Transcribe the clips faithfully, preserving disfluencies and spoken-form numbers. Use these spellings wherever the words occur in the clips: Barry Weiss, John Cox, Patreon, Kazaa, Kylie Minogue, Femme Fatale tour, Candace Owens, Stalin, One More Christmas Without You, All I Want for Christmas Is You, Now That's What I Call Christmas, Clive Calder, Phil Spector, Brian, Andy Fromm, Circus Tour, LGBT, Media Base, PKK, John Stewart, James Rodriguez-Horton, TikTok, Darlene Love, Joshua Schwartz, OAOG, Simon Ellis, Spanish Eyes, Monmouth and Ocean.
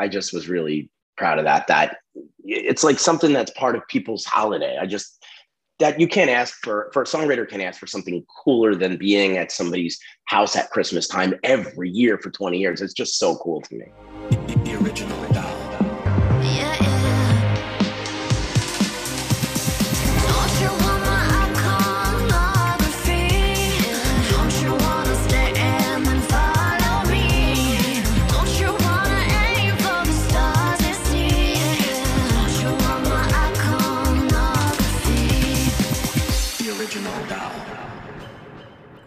I just was really proud of that, that it's like something that's part of people's holiday. I just, that you can't ask for, for a songwriter can't ask for something cooler than being at somebody's house at Christmas time every year for twenty years. It's just so cool to me. The original doll. Yeah, yeah. Don't you wanna, I'll call another fee. Don't you wanna stay and then follow me? Don't you wanna aim for the stars and see? Don't you wanna, I'll call another fee. The Original Doll.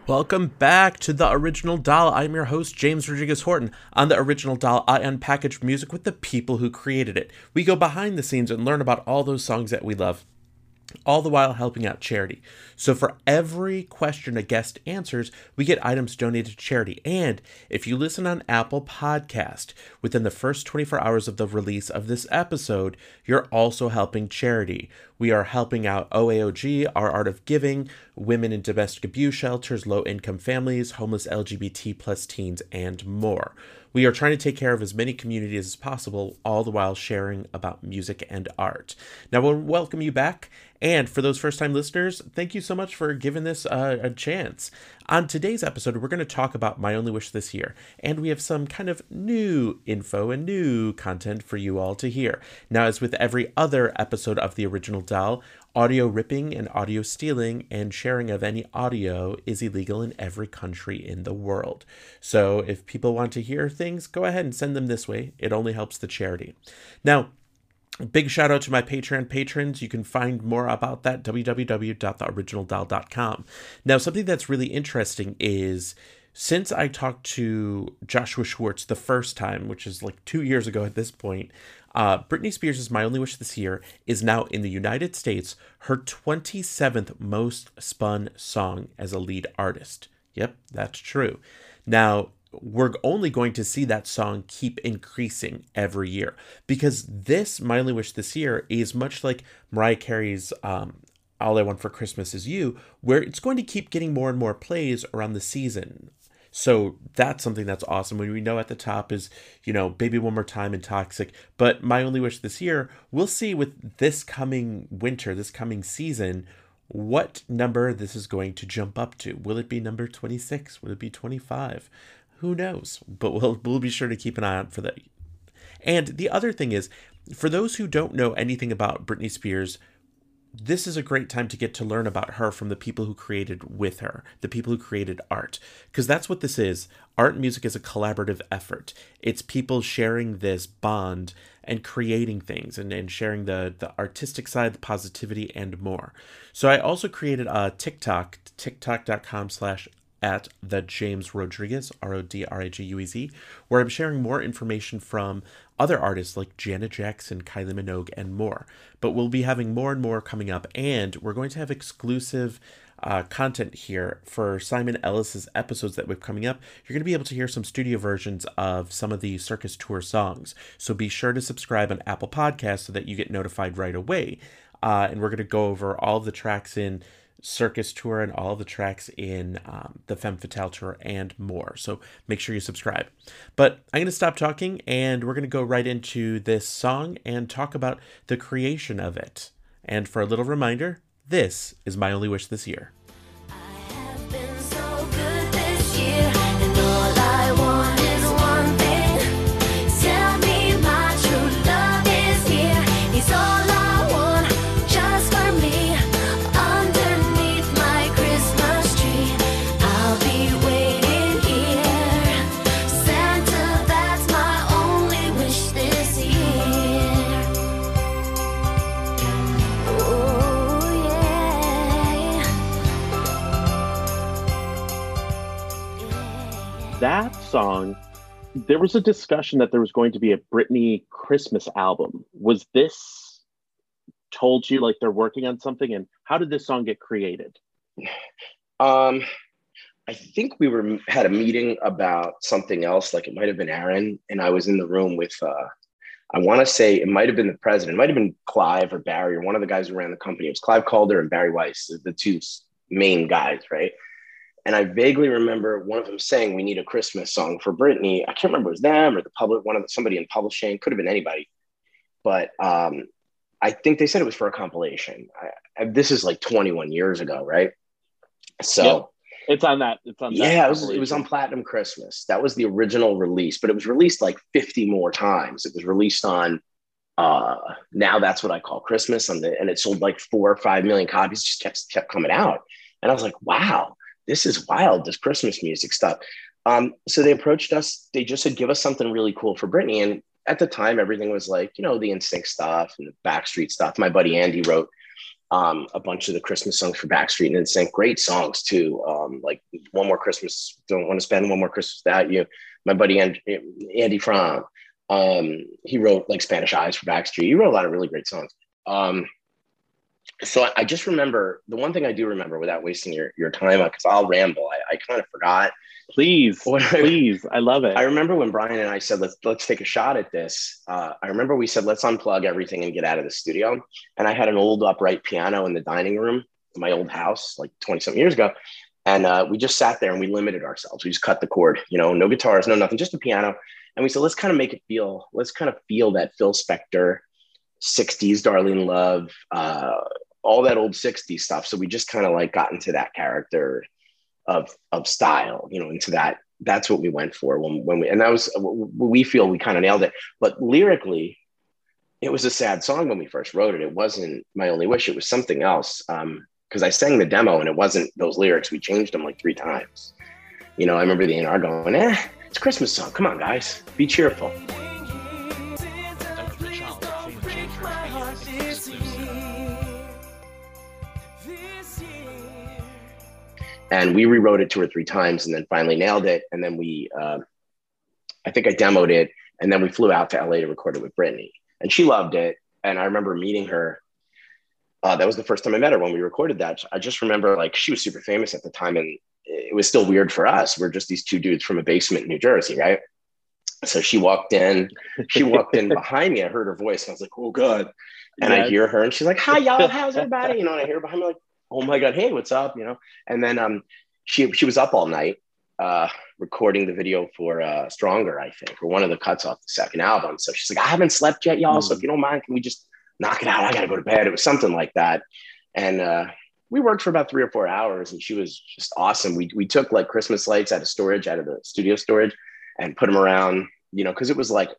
Welcome back to The Original Doll. I'm your host, James Rodriguez-Horton. On The Original Doll, I unpackage music with the people who created it. We go behind the scenes and learn about all those songs that we love, all the while helping out charity. So for every question a guest answers, we get items donated to charity. And if you listen on Apple Podcast, within the first twenty-four hours of the release of this episode, you're also helping charity. We are helping out O A O G, Our Art of Giving, women in domestic abuse shelters, low-income families, homeless L G B T plus teens, and more. We are trying to take care of as many communities as possible, all the while sharing about music and art. Now, we'll welcome you back. And for those first-time listeners, thank you so much for giving this uh, a chance. On today's episode, we're going to talk about My Only Wish This Year, and we have some kind of new info and new content for you all to hear. Now, as with every other episode of The Original Doll, audio ripping and audio stealing and sharing of any audio is illegal in every country in the world. So if people want to hear things, go ahead and send them this way. It only helps the charity. Now, big shout out to my Patreon patrons. You can find more about that, w w w dot the original doll dot com. Now, something that's really interesting is, since I talked to Joshua Schwartz the first time, which is like two years ago at this point, uh, Britney Spears' My Only Wish This Year is now in the United States her twenty-seventh most spun song as a lead artist. Yep, that's true. Now, we're only going to see that song keep increasing every year, because this My Only Wish This Year is much like Mariah Carey's um, All I Want for Christmas Is You, where it's going to keep getting more and more plays around the season. So that's something that's awesome. When we know at the top is, you know, Baby One More Time and Toxic, but My Only Wish This Year, we'll see with this coming winter, this coming season, what number this is going to jump up to. Will it be number twenty-six? Will it be twenty-five? Who knows? But we'll, we'll be sure to keep an eye out for that. And the other thing is, for those who don't know anything about Britney Spears, this is a great time to get to learn about her from the people who created with her, the people who created art, because that's what this is. Art and music is a collaborative effort. It's people sharing this bond and creating things and, and sharing the, the artistic side, the positivity, and more. So I also created a TikTok, tiktok.com slash at the James Rodriguez, R O D R I G U E Z, where I'm sharing more information from other artists like Janet Jackson, Kylie Minogue, and more. But we'll be having more and more coming up, and we're going to have exclusive uh, content here for Simon Ellis's episodes that we're coming up. You're going to be able to hear some studio versions of some of the Circus Tour songs. So be sure to subscribe on Apple Podcasts so that you get notified right away. Uh, and we're going to go over all of the tracks in Circus Tour and all the tracks in um, the Femme Fatale tour and more. So make sure you subscribe. But I'm going to stop talking, and we're going to go right into this song and talk about the creation of it. And for a little reminder, this is My Only Wish This Year. That song, there was a discussion that there was going to be a Britney Christmas album. Was this told you, like, they're working on something? And how did this song get created? Um, I think we were had a meeting about something else. Like, it might have been Aaron, and I was in the room with, uh, I want to say it might have been the president. It might have been Clive or Barry or one of the guys who ran the company. It was Clive Calder and Barry Weiss, the two main guys, right? And I vaguely remember one of them saying, we need a Christmas song for Britney. I can't remember if it was them or the public, one of the, somebody in publishing, could have been anybody. But um, I think they said it was for a compilation. I, I, this is like twenty-one years ago, right? So yep. it's on that. It's on. That yeah, it was, it was on Platinum Christmas. That was the original release, but it was released like fifty more times. It was released on uh, Now That's What I Call Christmas, on the, and it sold like four or five million copies. It just kept kept coming out, and I was like, wow. This is wild, this Christmas music stuff. Um, so they approached us. They just said, give us something really cool for Britney. And at the time, everything was like, you know, the NSYNC stuff and the Backstreet stuff. My buddy Andy wrote um, a bunch of the Christmas songs for Backstreet and NSYNC. Great songs, too. Um, like One More Christmas, Don't Want to Spend One More Christmas Without You. My buddy Andy, Andy Fromm, um, he wrote like Spanish Eyes for Backstreet. He wrote a lot of really great songs. Um, So I just remember, the one thing I do remember without wasting your, your time, because I'll ramble, I, I kind of forgot. Please, please, I, I love it. I remember when Brian and I said, let's let's take a shot at this. Uh, I remember we said, let's unplug everything and get out of the studio. And I had an old upright piano in the dining room, in my old house, like twenty-something years ago. And uh, we just sat there and we limited ourselves. We just cut the cord, you know, no guitars, no nothing, just a piano. And we said, let's kind of make it feel, let's kind of feel that Phil Spector, sixties Darlene Love, uh, all that old sixties stuff. So we just kind of like got into that character of, of style, you know, into that. That's what we went for when, when we, and that was, we feel we kind of nailed it, but lyrically it was a sad song when we first wrote it. It wasn't My Only Wish. It was something else. Um, cause I sang the demo and it wasn't those lyrics. We changed them like three times. You know, I remember the A and R going, eh, it's a Christmas song. Come on guys, be cheerful. And we rewrote it two or three times and then finally nailed it. And then we, uh, I think I demoed it. And then we flew out to L A to record it with Britney. And she loved it. And I remember meeting her. Uh, that was the first time I met her when we recorded that. I just remember like she was super famous at the time. And it was still weird for us. We're just these two dudes from a basement in New Jersey, right? So she walked in. She walked in behind me. I heard her voice. And I was like, oh, God. And yes. I hear her. And she's like, hi, y'all. How's everybody? You know, and I hear her behind me like, oh my God, hey, what's up? You know? And then um, she she was up all night uh, recording the video for uh, Stronger, I think, or one of the cuts off the second album. So she's like, I haven't slept yet, y'all. Mm-hmm. So if you don't mind, can we just knock it out? I got to go to bed. It was something like that. And uh, we worked for about three or four hours and she was just awesome. We, we took like Christmas lights out of storage, out of the studio storage and put them around, you know, because it was like,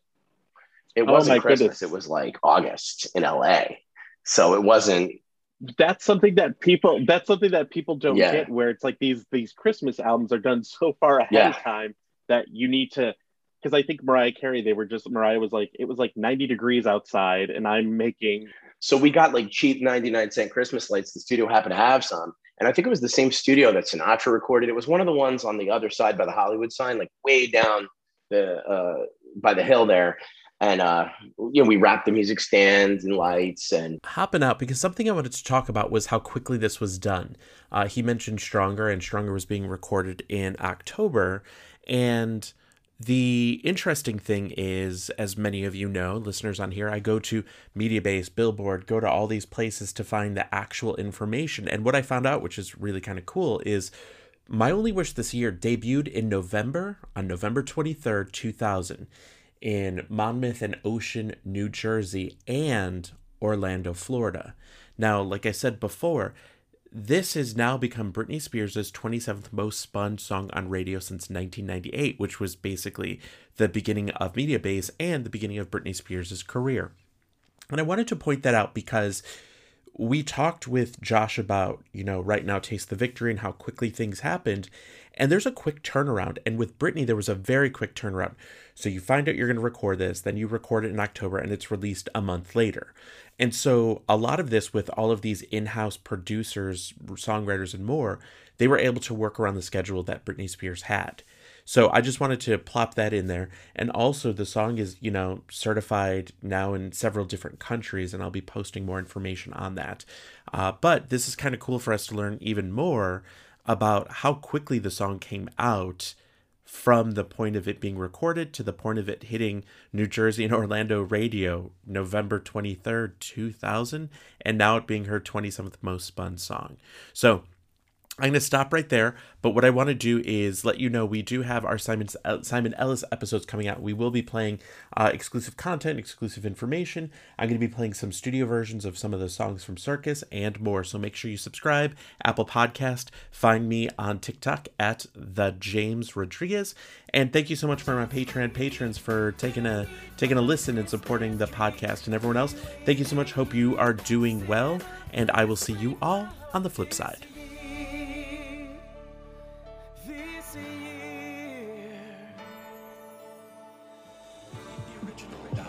it wasn't oh Christmas. Goodness. It was like August in L A. So it wasn't. That's something that people that's something that people don't yeah. get, where it's like these these Christmas albums are done so far ahead yeah. of time that you need to, because I think Mariah Carey, they were just, Mariah was like, it was like ninety degrees outside and I'm making. So we got like cheap ninety-nine cent Christmas lights. The studio happened to have some. And I think it was the same studio that Sinatra recorded. It was one of the ones on the other side by the Hollywood sign, like way down the uh, by the hill there. And, uh, you know, we wrapped the music stands and lights and... Hopping out, because something I wanted to talk about was how quickly this was done. Uh, he mentioned Stronger, and Stronger was being recorded in October. And the interesting thing is, as many of you know, listeners on here, I go to Media Base, Billboard, go to all these places to find the actual information. And what I found out, which is really kind of cool, is My Only Wish This Year debuted in November, on November twenty-third, two thousand. In Monmouth and Ocean, New Jersey, and Orlando, Florida. Now, like I said before, this has now become Britney Spears' twenty-seventh most spun song on radio since nineteen ninety-eight, which was basically the beginning of Media Base and the beginning of Britney Spears' career. And I wanted to point that out because we talked with Josh about, you know, Right Now Taste the Victory and how quickly things happened. And there's a quick turnaround. And with Britney, there was a very quick turnaround. So you find out you're going to record this, then you record it in October, and it's released a month later. And so a lot of this, with all of these in-house producers, songwriters, and more, they were able to work around the schedule that Britney Spears had. So I just wanted to plop that in there. And also the song is, you know, certified now in several different countries, and I'll be posting more information on that. Uh, but this is kind of cool for us to learn even more about how quickly the song came out from the point of it being recorded to the point of it hitting New Jersey and Orlando radio November twenty-third, two thousand, and now it being her twenty-seventh most spun song. So I'm going to stop right there, but what I want to do is let you know we do have our Simon, Simon Ellis episodes coming out. We will be playing uh, exclusive content, exclusive information. I'm going to be playing some studio versions of some of the songs from Circus and more, so make sure you subscribe. Apple Podcast, find me on TikTok at TheJamesRodriguez, and thank you so much for my Patreon patrons for taking a, taking a listen and supporting the podcast, and everyone else, thank you so much. Hope you are doing well, and I will see you all on the flip side. Original